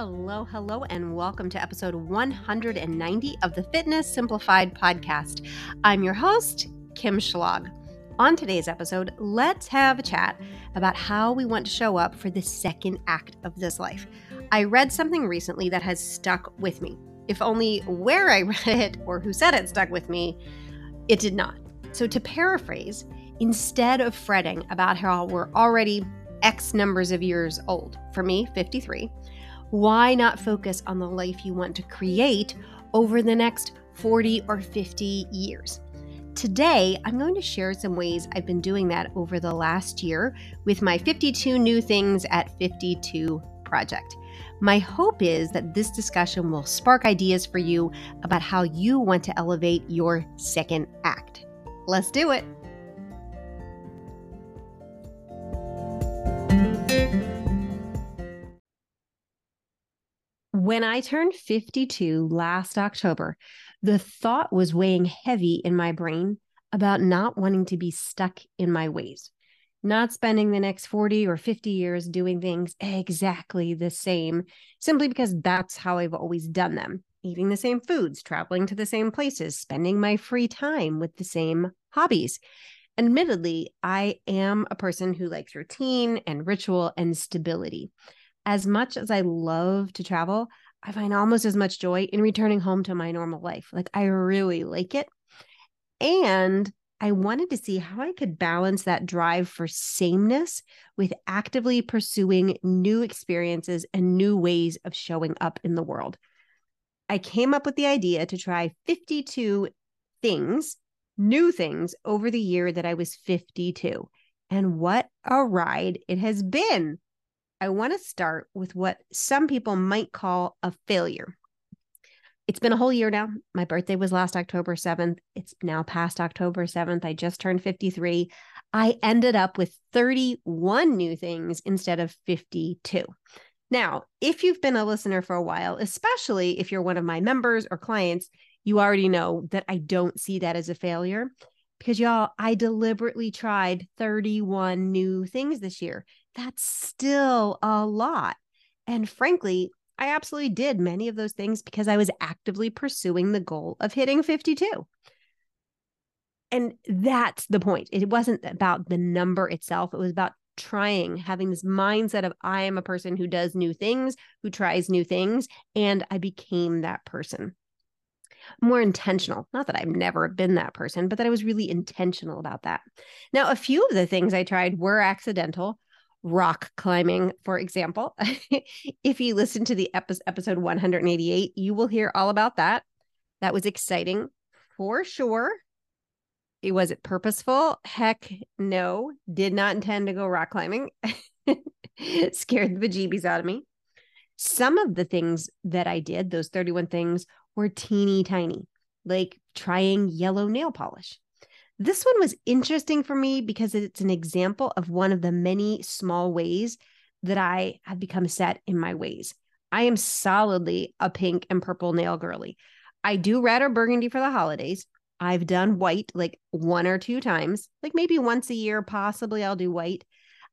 Hello, and welcome to episode 190 of the Fitness Simplified Podcast. I'm your host, Kim Schlag. On today's episode, let's have a chat about how we want to show up for the second act of this life. I read something recently that has stuck with me. If only where I read it or who said it stuck with me, it did not. So to paraphrase, instead of fretting about how we're already X numbers of years old, for me, 53, why not focus on the life you want to create over the next 40 or 50 years? Today, I'm going to share some ways I've been doing that over the last year with my 52 New Things at 52 project. My hope is that this discussion will spark ideas for you about how you want to elevate your second act. Let's do it. When I turned 52 last October, the thought was weighing heavy in my brain about not wanting to be stuck in my ways, not spending the next 40 or 50 years doing things exactly the same, simply because that's how I've always done them, eating the same foods, traveling to the same places, spending my free time with the same hobbies. Admittedly, I am a person who likes routine and ritual and stability. As much as I love to travel, I find almost as much joy in returning home to my normal life. Like, I really like it. And I wanted to see how I could balance that drive for sameness with actively pursuing new experiences and new ways of showing up in the world. I came up with the idea to try 52 things, new things, over the year that I was 52. And what a ride it has been. I want to start with what some people might call a failure. It's been a whole year now. My birthday was last October 7th. It's now past October 7th. I just turned 53. I ended up with 31 new things instead of 52. Now, if you've been a listener for a while, especially if you're one of my members or clients, you already know that I don't see that as a failure. Because y'all, I deliberately tried 31 new things this year. That's still a lot. And frankly, I absolutely did many of those things because I was actively pursuing the goal of hitting 52. And that's the point. It wasn't about the number itself. It was about trying, having this mindset of I am a person who does new things, who tries new things, and I became that person. More intentional. Not that I've never been that person, but that I was really intentional about that. Now, a few of the things I tried were accidental. Rock climbing, for example. If you listen to the episode 188, you will hear all about that. That was exciting for sure. Was it purposeful? Heck no. Did not intend to go rock climbing. Scared the bejeebies out of me. Some of the things that I did, those 31 things, were teeny tiny, like trying yellow nail polish. This one was interesting for me because it's an example of one of the many small ways that I have become set in my ways. I am solidly a pink and purple nail girly. I do red or burgundy for the holidays. I've done white like one or two times, like maybe once a year, possibly I'll do white.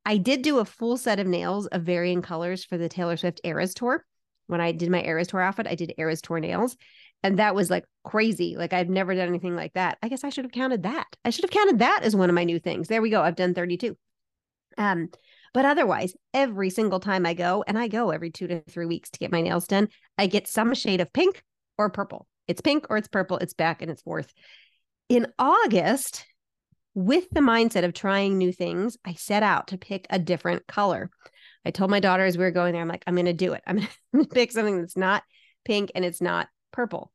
I did do a full set of nails of varying colors for the Taylor Swift Eras Tour. When I did my Eras Tour outfit, I did Eras Tour nails. And that was like crazy. Like, I've never done anything like that. I guess I should have counted that. I should have counted that as one of my new things. There we go. I've done 32. But otherwise, every single time I go, and I go every 2 to 3 weeks to get my nails done, I get some shade of pink or purple. It's pink or it's purple. It's back and it's forth. In August, with the mindset of trying new things, I set out to pick a different color. I told my daughter as we were going there, I'm like, I'm going to do it. I'm going to pick something that's not pink and it's not purple.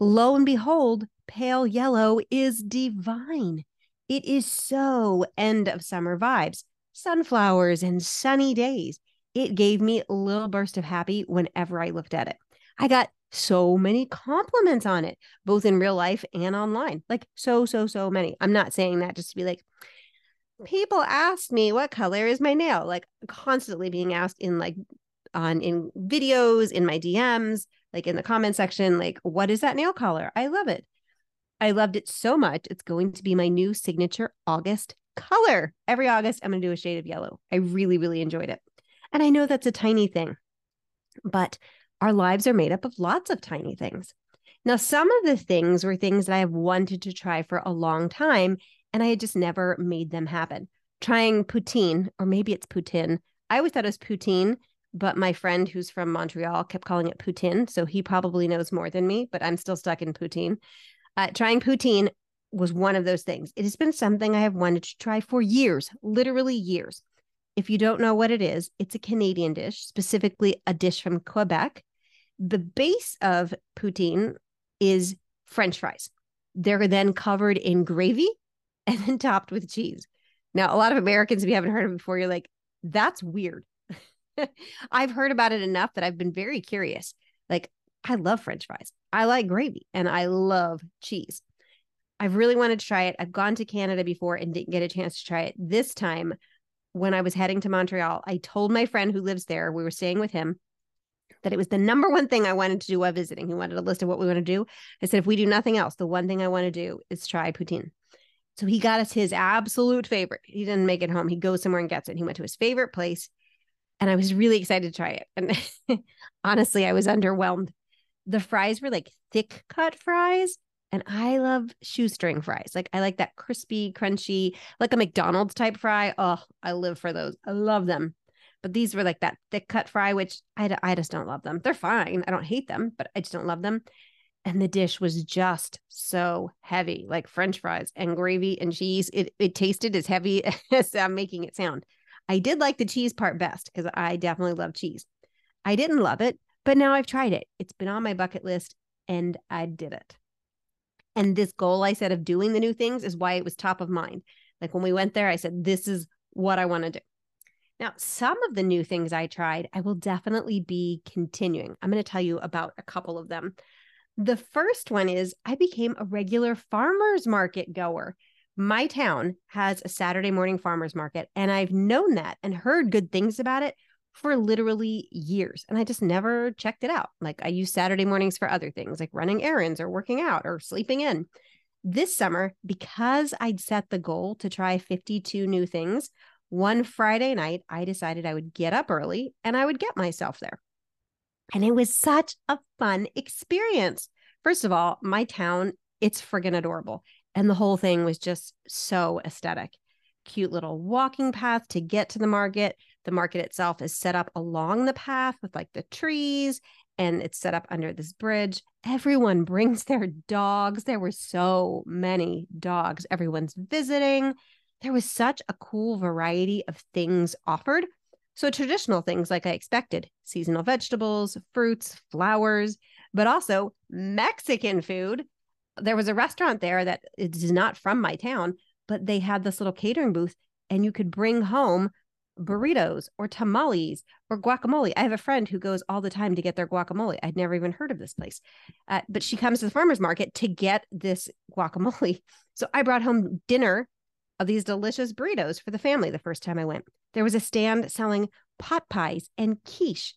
Lo and behold, pale yellow is divine. It is so end of summer vibes, sunflowers and sunny days. It gave me a little burst of happy whenever I looked at it. I got so many compliments on it, both in real life and online. Like so many. I'm not saying that just to be like, people ask me what color is my nail, like constantly being asked in like in videos, in my DMs, like in the comment section, like, what is that nail color? I love it. I loved it so much. It's going to be my new signature August color. Every August, I'm going to do a shade of yellow. I really enjoyed it. And I know that's a tiny thing. But our lives are made up of lots of tiny things. Now, some of the things were things that I have wanted to try for a long time, and I had just never made them happen. Trying poutine, or maybe it's poutine. I always thought it was poutine, but my friend who's from Montreal kept calling it poutine, so he probably knows more than me, but I'm still stuck in poutine. Trying poutine was one of those things. It has been something I have wanted to try for years, literally years. If you don't know what it is, it's a Canadian dish, specifically a dish from Quebec. The base of poutine is French fries. They're then covered in gravy and then topped with cheese. Now, a lot of Americans, if you haven't heard of it before, you're like, that's weird. I've heard about it enough that I've been very curious. Like, I love French fries. I like gravy and I love cheese. I've really wanted to try it. I've gone to Canada before and didn't get a chance to try it. This time, when I was heading to Montreal, I told my friend who lives there, we were staying with him, that it was the number one thing I wanted to do while visiting. He wanted a list of what we want to do. I said, if we do nothing else, the one thing I want to do is try poutine. So he got us his absolute favorite. He didn't make it home. He goes somewhere and gets it. He went to his favorite place, and I was really excited to try it. And honestly, I was underwhelmed. The fries were like thick cut fries, and I love shoestring fries. Like, I like that crispy, crunchy, like a McDonald's type fry. Oh, I live for those. I love them. But these were like that thick cut fry, which I just don't love them. They're fine. I don't hate them, but I just don't love them. And the dish was just so heavy, like French fries and gravy and cheese. It tasted as heavy as I'm making it sound. I did like the cheese part best because I definitely love cheese. I didn't love it, but now I've tried it. It's been on my bucket list and I did it. And this goal I said of doing the new things is why it was top of mind. Like when we went there, I said, this is what I want to do. Now, some of the new things I tried, I will definitely be continuing. I'm going to tell you about a couple of them. The first one is I became a regular farmer's market goer. My town has a Saturday morning farmer's market, and I've known that and heard good things about it for literally years. And I just never checked it out. Like, I use Saturday mornings for other things like running errands or working out or sleeping in. This summer, because I'd set the goal to try 52 new things, one Friday night, I decided I would get up early and I would get myself there. And it was such a fun experience. First of all, my town, it's friggin' adorable. And the whole thing was just so aesthetic. Cute little walking path to get to the market. The market itself is set up along the path with like the trees, and it's set up under this bridge. Everyone brings their dogs. There were so many dogs. Everyone's visiting. There was such a cool variety of things offered. So traditional things like I expected, seasonal vegetables, fruits, flowers, but also Mexican food. There was a restaurant there that is not from my town, but they had this little catering booth and you could bring home burritos or tamales or guacamole. I have a friend who goes all the time to get their guacamole. I'd never even heard of this place, but she comes to the farmer's market to get this guacamole. So I brought home dinner of these delicious burritos for the family the first time I went. There was a stand selling pot pies and quiche.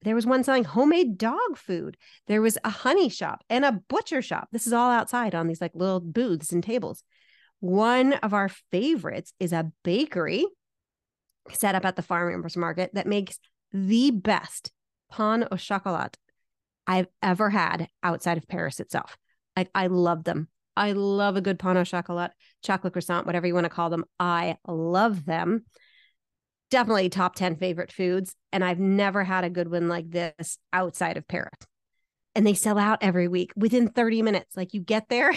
There was one selling homemade dog food. There was a honey shop and a butcher shop. This is all outside on these like little booths and tables. One of our favorites is a bakery set up at the farmer's market that makes the best pain au chocolat I've ever had outside of Paris itself. I love them. I love a good pain au chocolat, chocolate croissant, whatever you want to call them. I love them. Definitely top 10 favorite foods. And I've never had a good one like this outside of Paris. And they sell out every week within 30 minutes. Like, you get there,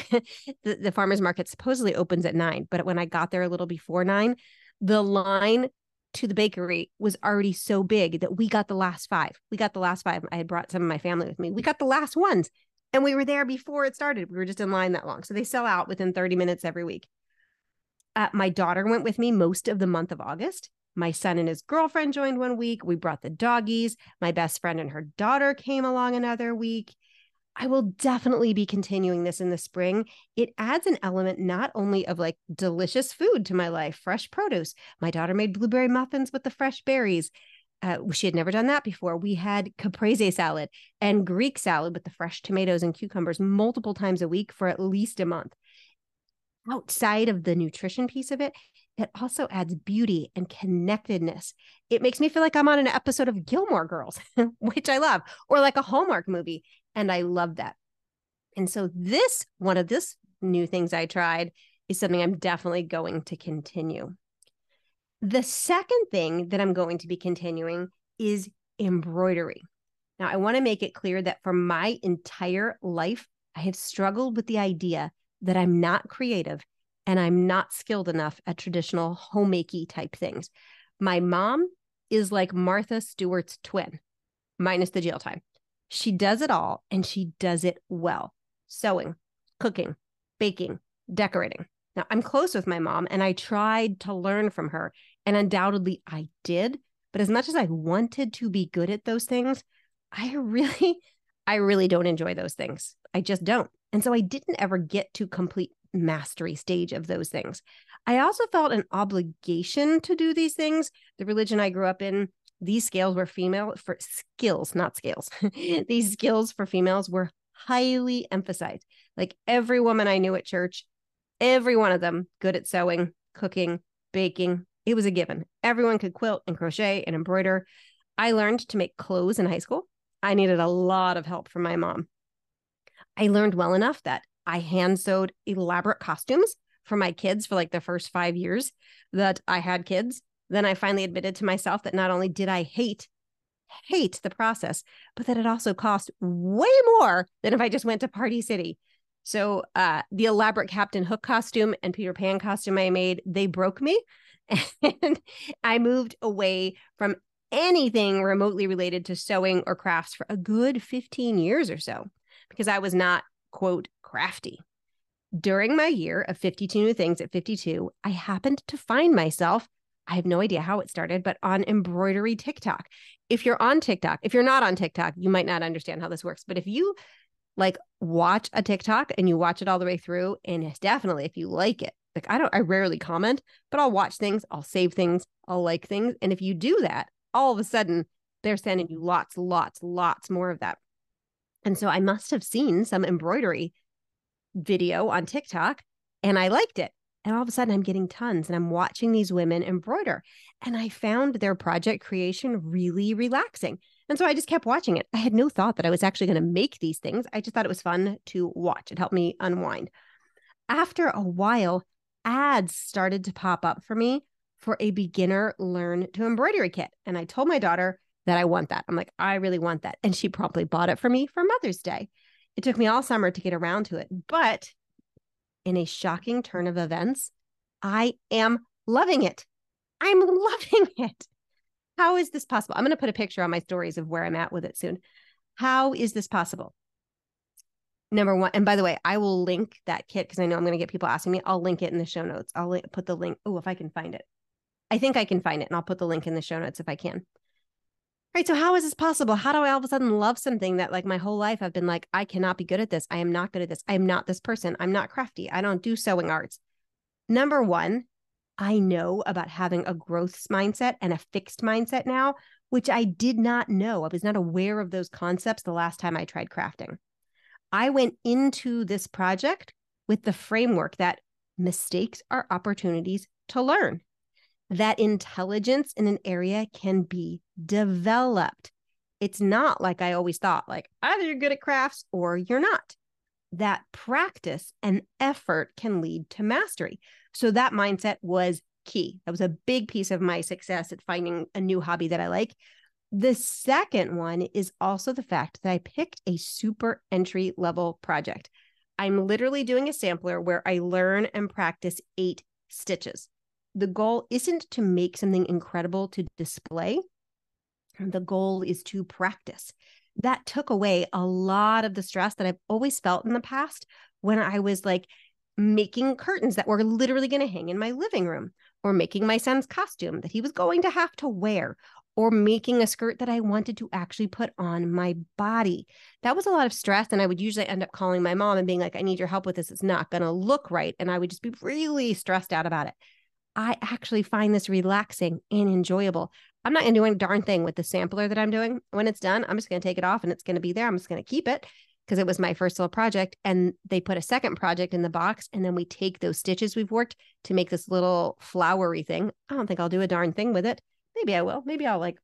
the farmer's market supposedly opens at 9. But when I got there a little before 9, the line to the bakery was already so big that we got the last 5. We got the last 5. I had brought some of my family with me. We got the last ones. And we were there before it started. We were just in line that long. So they sell out within 30 minutes every week. My daughter went with me most of the month of August. My son and his girlfriend joined one week. We brought the doggies. My best friend and her daughter came along another week. I will definitely be continuing this in the spring. It adds an element not only of like delicious food to my life, fresh produce. My daughter made blueberry muffins with the fresh berries. She had never done that before. We had caprese salad and Greek salad with the fresh tomatoes and cucumbers multiple times a week for at least a month. Outside of the nutrition piece of it, it also adds beauty and connectedness. It makes me feel like I'm on an episode of Gilmore Girls, which I love, or like a Hallmark movie. And I love that. And so this, one of this new things I tried is something I'm definitely going to continue. The second thing that I'm going to be continuing is embroidery. Now, I want to make it clear that for my entire life, I have struggled with the idea that I'm not creative and I'm not skilled enough at traditional homemaking type things. My mom is like Martha Stewart's twin, minus the jail time. She does it all and she does it well. Sewing, cooking, baking, decorating. Now, I'm close with my mom and I tried to learn from her, and undoubtedly I did. But as much as I wanted to be good at those things, I really don't enjoy those things. I just don't. And so I didn't ever get to complete mastery stage of those things. I also felt an obligation to do these things. The religion I grew up in, these scales were female for skills, not scales. These skills for females were highly emphasized. Like every woman I knew at church, every one of them good at sewing, cooking, baking. It was a given. Everyone could quilt and crochet and embroider. I learned to make clothes in high school. I needed a lot of help from my mom. I learned well enough that I hand sewed elaborate costumes for my kids for like the first 5 years that I had kids. Then I finally admitted to myself that not only did I hate the process, but that it also cost way more than if I just went to Party City. So the elaborate Captain Hook costume and Peter Pan costume I made, they broke me. And I moved away from anything remotely related to sewing or crafts for a good 15 years or so, because I was not, quote, crafty. During my year of 52 new things at 52, I happened to find myself, I have no idea how it started, but on embroidery TikTok. If you're on TikTok, if you're not on TikTok, you might not understand how this works. But if you like watch a TikTok and you watch it all the way through, and it's definitely if you like it, like I rarely comment, but I'll watch things, I'll save things, I'll like things. And if you do that, all of a sudden they're sending you lots more of that. And so I must have seen some embroidery video on TikTok and I liked it. And all of a sudden I'm getting tons and I'm watching these women embroider. And I found their project creation really relaxing. And so I just kept watching it. I had no thought that I was actually going to make these things. I just thought it was fun to watch. It helped me unwind. After a while, ads started to pop up for me for a beginner learn to embroidery kit. And I told my daughter that I want that. I'm like, I really want that. And she promptly bought it for me for Mother's Day. It took me all summer to get around to it. But in a shocking turn of events, I am loving it. I'm loving it. How is this possible? I'm going to put a picture on my stories of where I'm at with it soon. How is this possible? Number one, and by the way, I will link that kit because I know I'm going to get people asking me. I'll link it in the show notes. I'll put the link. Oh, if I can find it. I think I can find it, and I'll put the link in the show notes if I can. All right, so how is this possible? How do I all of a sudden love something that like my whole life I've been like, I cannot be good at this. I am not good at this. I am not this person. I'm not crafty. I don't do sewing arts. Number one, I know about having a growth mindset and a fixed mindset now, which I did not know. I was not aware of those concepts the last time I tried crafting. I went into this project with the framework that mistakes are opportunities to learn, that intelligence in an area can be developed. It's not like I always thought, like either you're good at crafts or you're not. That practice and effort can lead to mastery. So that mindset was key. That was a big piece of my success at finding a new hobby that I like. The second one is also the fact that I picked a super entry level project. I'm literally doing a sampler where I learn and practice 8 stitches. The goal isn't to make something incredible to display. The goal is to practice. That took away a lot of the stress that I've always felt in the past when I was like making curtains that were literally going to hang in my living room, or making my son's costume that he was going to have to wear, or making a skirt that I wanted to actually put on my body. That was a lot of stress. And I would usually end up calling my mom and being like, I need your help with this. It's not going to look right. And I would just be really stressed out about it. I actually find this relaxing and enjoyable. I'm not going to do any darn thing with the sampler that I'm doing. When it's done, I'm just going to take it off and it's going to be there. I'm just going to keep it. because it was my first little project. And they put a second project in the box. And then we take those stitches we've worked to make this little flowery thing. I don't think I'll do a darn thing with it. Maybe I will. Maybe I'll like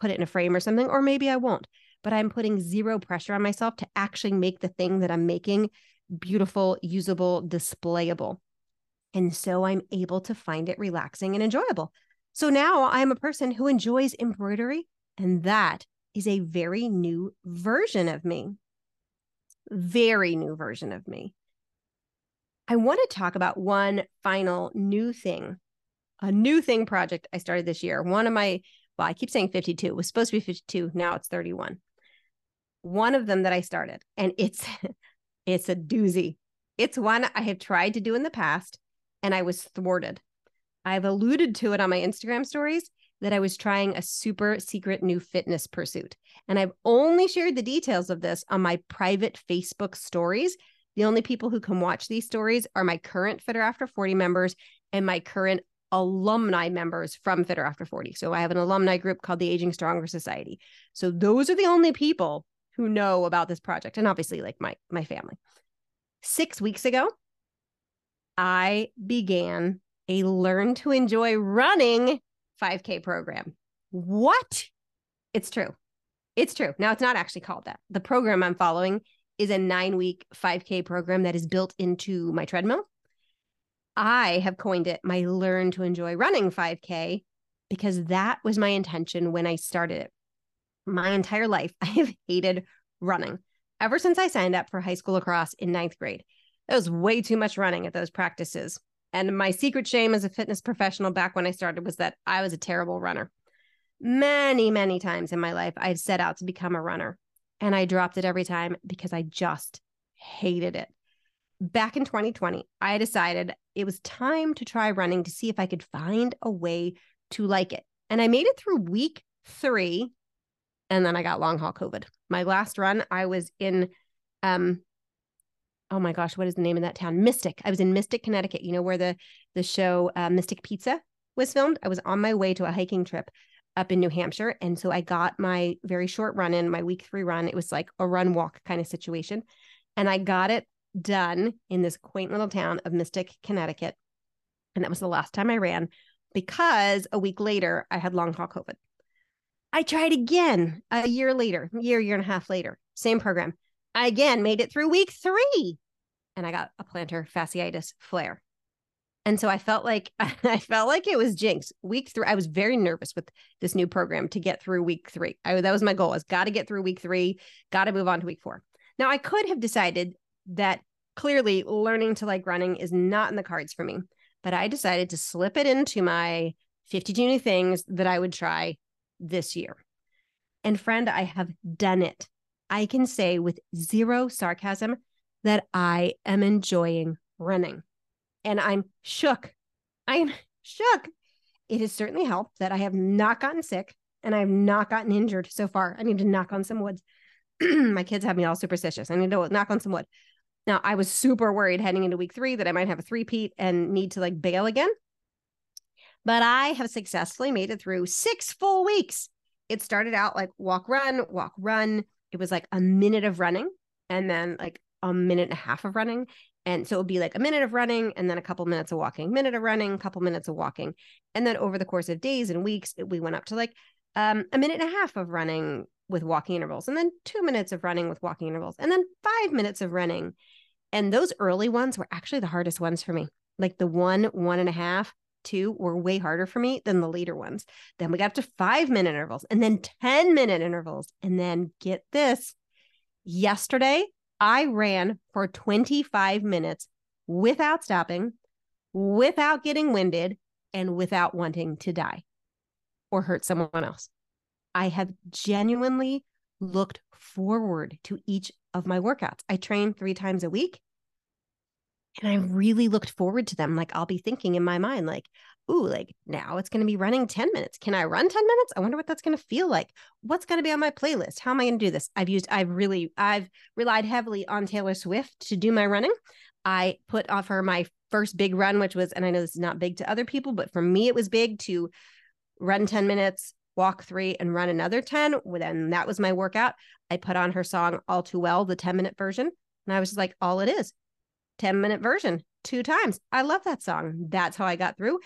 put it in a frame or something, or maybe I won't. But I'm putting zero pressure on myself to actually make the thing that I'm making beautiful, usable, displayable. And so I'm able to find it relaxing and enjoyable. So now I'm a person who enjoys embroidery, and that is a very new version of me. Very new version of me. I want to talk about one final new thing, a new thing project I started this year. One of my, well, I keep saying 52. It was supposed to be 52. Now it's 31. One of them that I started, and it's a doozy. It's one I have tried to do in the past, and I was thwarted. I've alluded to it on my Instagram stories that I was trying a super secret new fitness pursuit. And I've only shared the details of this on my private Facebook stories. The only people who can watch these stories are my current Fitter After 40 members and my current alumni members from Fitter After 40. So I have an alumni group called the Aging Stronger Society. So those are the only people who know about this project. And obviously like my family. 6 weeks ago, I began a learn to enjoy running 5K program. What? It's true. It's true. Now, it's not actually called that. The program I'm following is a 9-week 5K program that is built into my treadmill. I have coined it my learn to enjoy running 5K because that was my intention when I started it. My entire life, I have hated running ever since I signed up for high school lacrosse in 9th grade. There was way too much running at those practices. And my secret shame as a fitness professional back when I started was that I was a terrible runner. Many, many times in my life, I've set out to become a runner, and I dropped it every time because I just hated it. Back in 2020, I decided it was time to try running to see if I could find a way to like it. And I made it through week 3, and then I got long haul COVID. My last run, I was in, oh my gosh, what is the name of that town? Mystic. I was in Mystic, Connecticut. You know where the show Mystic Pizza was filmed? I was on my way to a hiking trip up in New Hampshire. And so I got my very short run in, my week 3 run. It was like a run walk kind of situation. And I got it done in this quaint little town of Mystic, Connecticut. And that was the last time I ran because a week later I had long haul COVID. I tried again a year later, year and a half later, same program. I again made it through week 3 and I got a plantar fasciitis flare. And so I felt like it was jinxed. Week 3, I was very nervous with this new program to get through week 3. That was my goal. I was got to get through week 3, got to move on to week 4. Now I could have decided that clearly learning to like running is not in the cards for me, but I decided to slip it into my 52 new things that I would try this year. And friend, I have done it. I can say with zero sarcasm that I am enjoying running, and I'm shook. I am shook. It has certainly helped that I have not gotten sick and I have not gotten injured so far. I need to knock on some wood. My kids have me all superstitious. I need to knock on some wood. Now, I was super worried heading into week 3 that I might have a three-peat and need to like bail again, but I have successfully made it through 6 full weeks. It started out like walk, run, walk, run. It was like a minute of running and then like a minute and a half of running. And so it would be like a minute of running and then a couple minutes of walking, minute of running, couple minutes of walking. And then over the course of days and weeks, we went up to like a minute and a half of running with walking intervals, and then 2 minutes of running with walking intervals, and then 5 minutes of running. And those early ones were actually the hardest ones for me. Like the 1, 1.5, 2 were way harder for me than the later ones. Then we got up to 5-minute intervals and then 10-minute intervals. And then get this, yesterday I ran for 25 minutes without stopping, without getting winded, and without wanting to die or hurt someone else. I have genuinely looked forward to each of my workouts. I train 3 times a week. And I really looked forward to them. Like I'll be thinking in my mind, like, ooh, like now it's going to be running 10 minutes. Can I run 10 minutes? I wonder what that's going to feel like. What's going to be on my playlist? How am I going to do this? I've relied heavily on Taylor Swift to do my running. I put off her my first big run, which was, and I know this is not big to other people, but for me, it was big to run 10 minutes, walk 3 and run another 10. Well, then that was my workout. I put on her song All Too Well, the 10-minute version. And I was just like, all it is, 10-minute version, 2 times. I love that song. That's how I got through.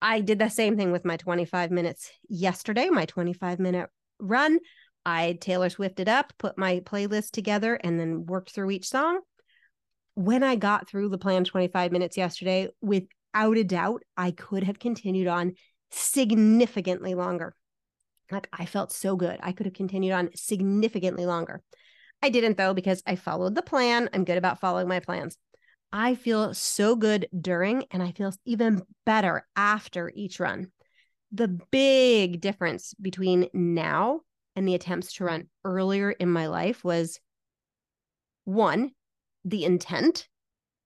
I did the same thing with my 25 minutes yesterday, my 25-minute run. I Taylor Swifted up, put my playlist together, and then worked through each song. When I got through the planned 25 minutes yesterday, without a doubt, I could have continued on significantly longer. Like, I felt so good. I could have continued on significantly longer. I didn't, though, because I followed the plan. I'm good about following my plans. I feel so good during, and I feel even better after each run. The big difference between now and the attempts to run earlier in my life was, 1, the intent.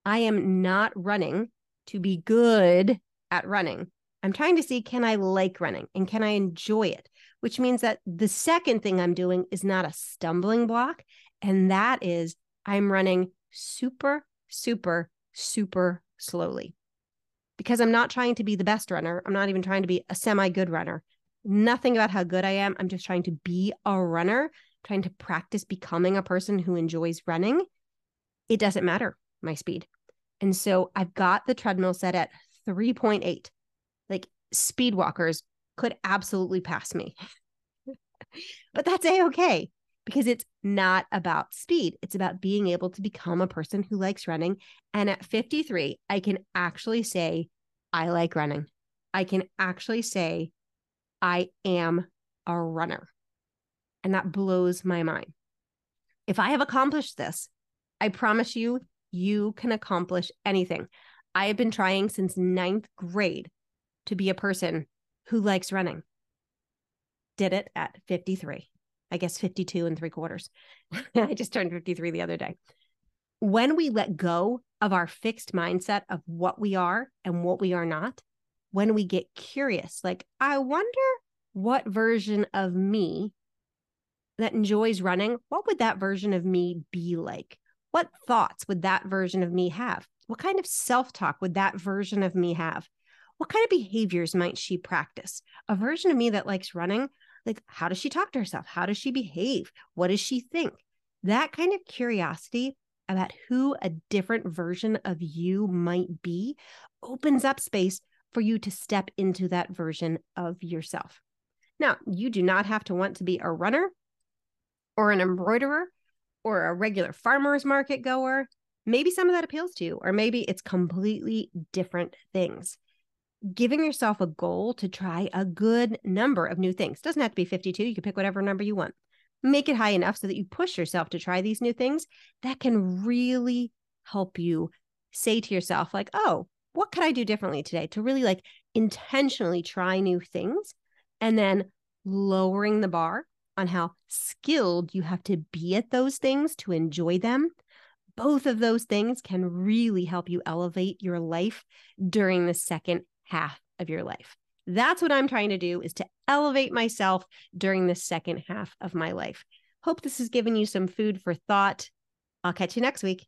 I am not running to be good at running. I'm trying to see, can I like running and can I enjoy it? Which means that the second thing I'm doing is not a stumbling block. And that is, I'm running super, super, super slowly, because I'm not trying to be the best runner. I'm not even trying to be a semi-good runner. Nothing about how good I am. I'm just trying to be a runner, trying to practice becoming a person who enjoys running. It doesn't matter, my speed. And so I've got the treadmill set at 3.8. Like, speed walkers could absolutely pass me. But that's A-okay, because it's not about speed. It's about being able to become a person who likes running. And at 53, I can actually say, I like running. I can actually say, I am a runner. And that blows my mind. If I have accomplished this, I promise you, you can accomplish anything. I have been trying since 9th grade to be a person who likes running. Did it at 53. I guess 52 3/4. I just turned 53 the other day. When we let go of our fixed mindset of what we are and what we are not, when we get curious, like, I wonder what version of me that enjoys running, what would that version of me be like? What thoughts would that version of me have? What kind of self-talk would that version of me have? What kind of behaviors might she practice? A version of me that likes running, like, how does she talk to herself? How does she behave? What does she think? That kind of curiosity about who a different version of you might be opens up space for you to step into that version of yourself. Now, you do not have to want to be a runner or an embroiderer or a regular farmer's market goer. Maybe some of that appeals to you, or maybe it's completely different things. Giving yourself a goal to try a good number of new things. Doesn't have to be 52. You can pick whatever number you want. Make it high enough so that you push yourself to try these new things. That can really help you say to yourself, like, oh, what could I do differently today to really, like, intentionally try new things, and then lowering the bar on how skilled you have to be at those things to enjoy them. Both of those things can really help you elevate your life during the second half of your life. That's what I'm trying to do, is to elevate myself during the second half of my life. Hope this has given you some food for thought. I'll catch you next week.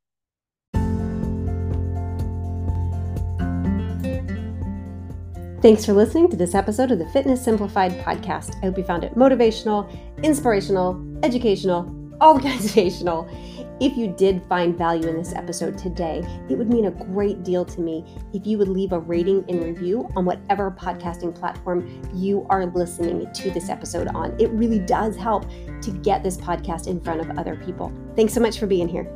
Thanks for listening to this episode of the Fitness Simplified Podcast. I hope you found it motivational, inspirational, educational, organizational. If you did find value in this episode today, it would mean a great deal to me if you would leave a rating and review on whatever podcasting platform you are listening to this episode on. It really does help to get this podcast in front of other people. Thanks so much for being here.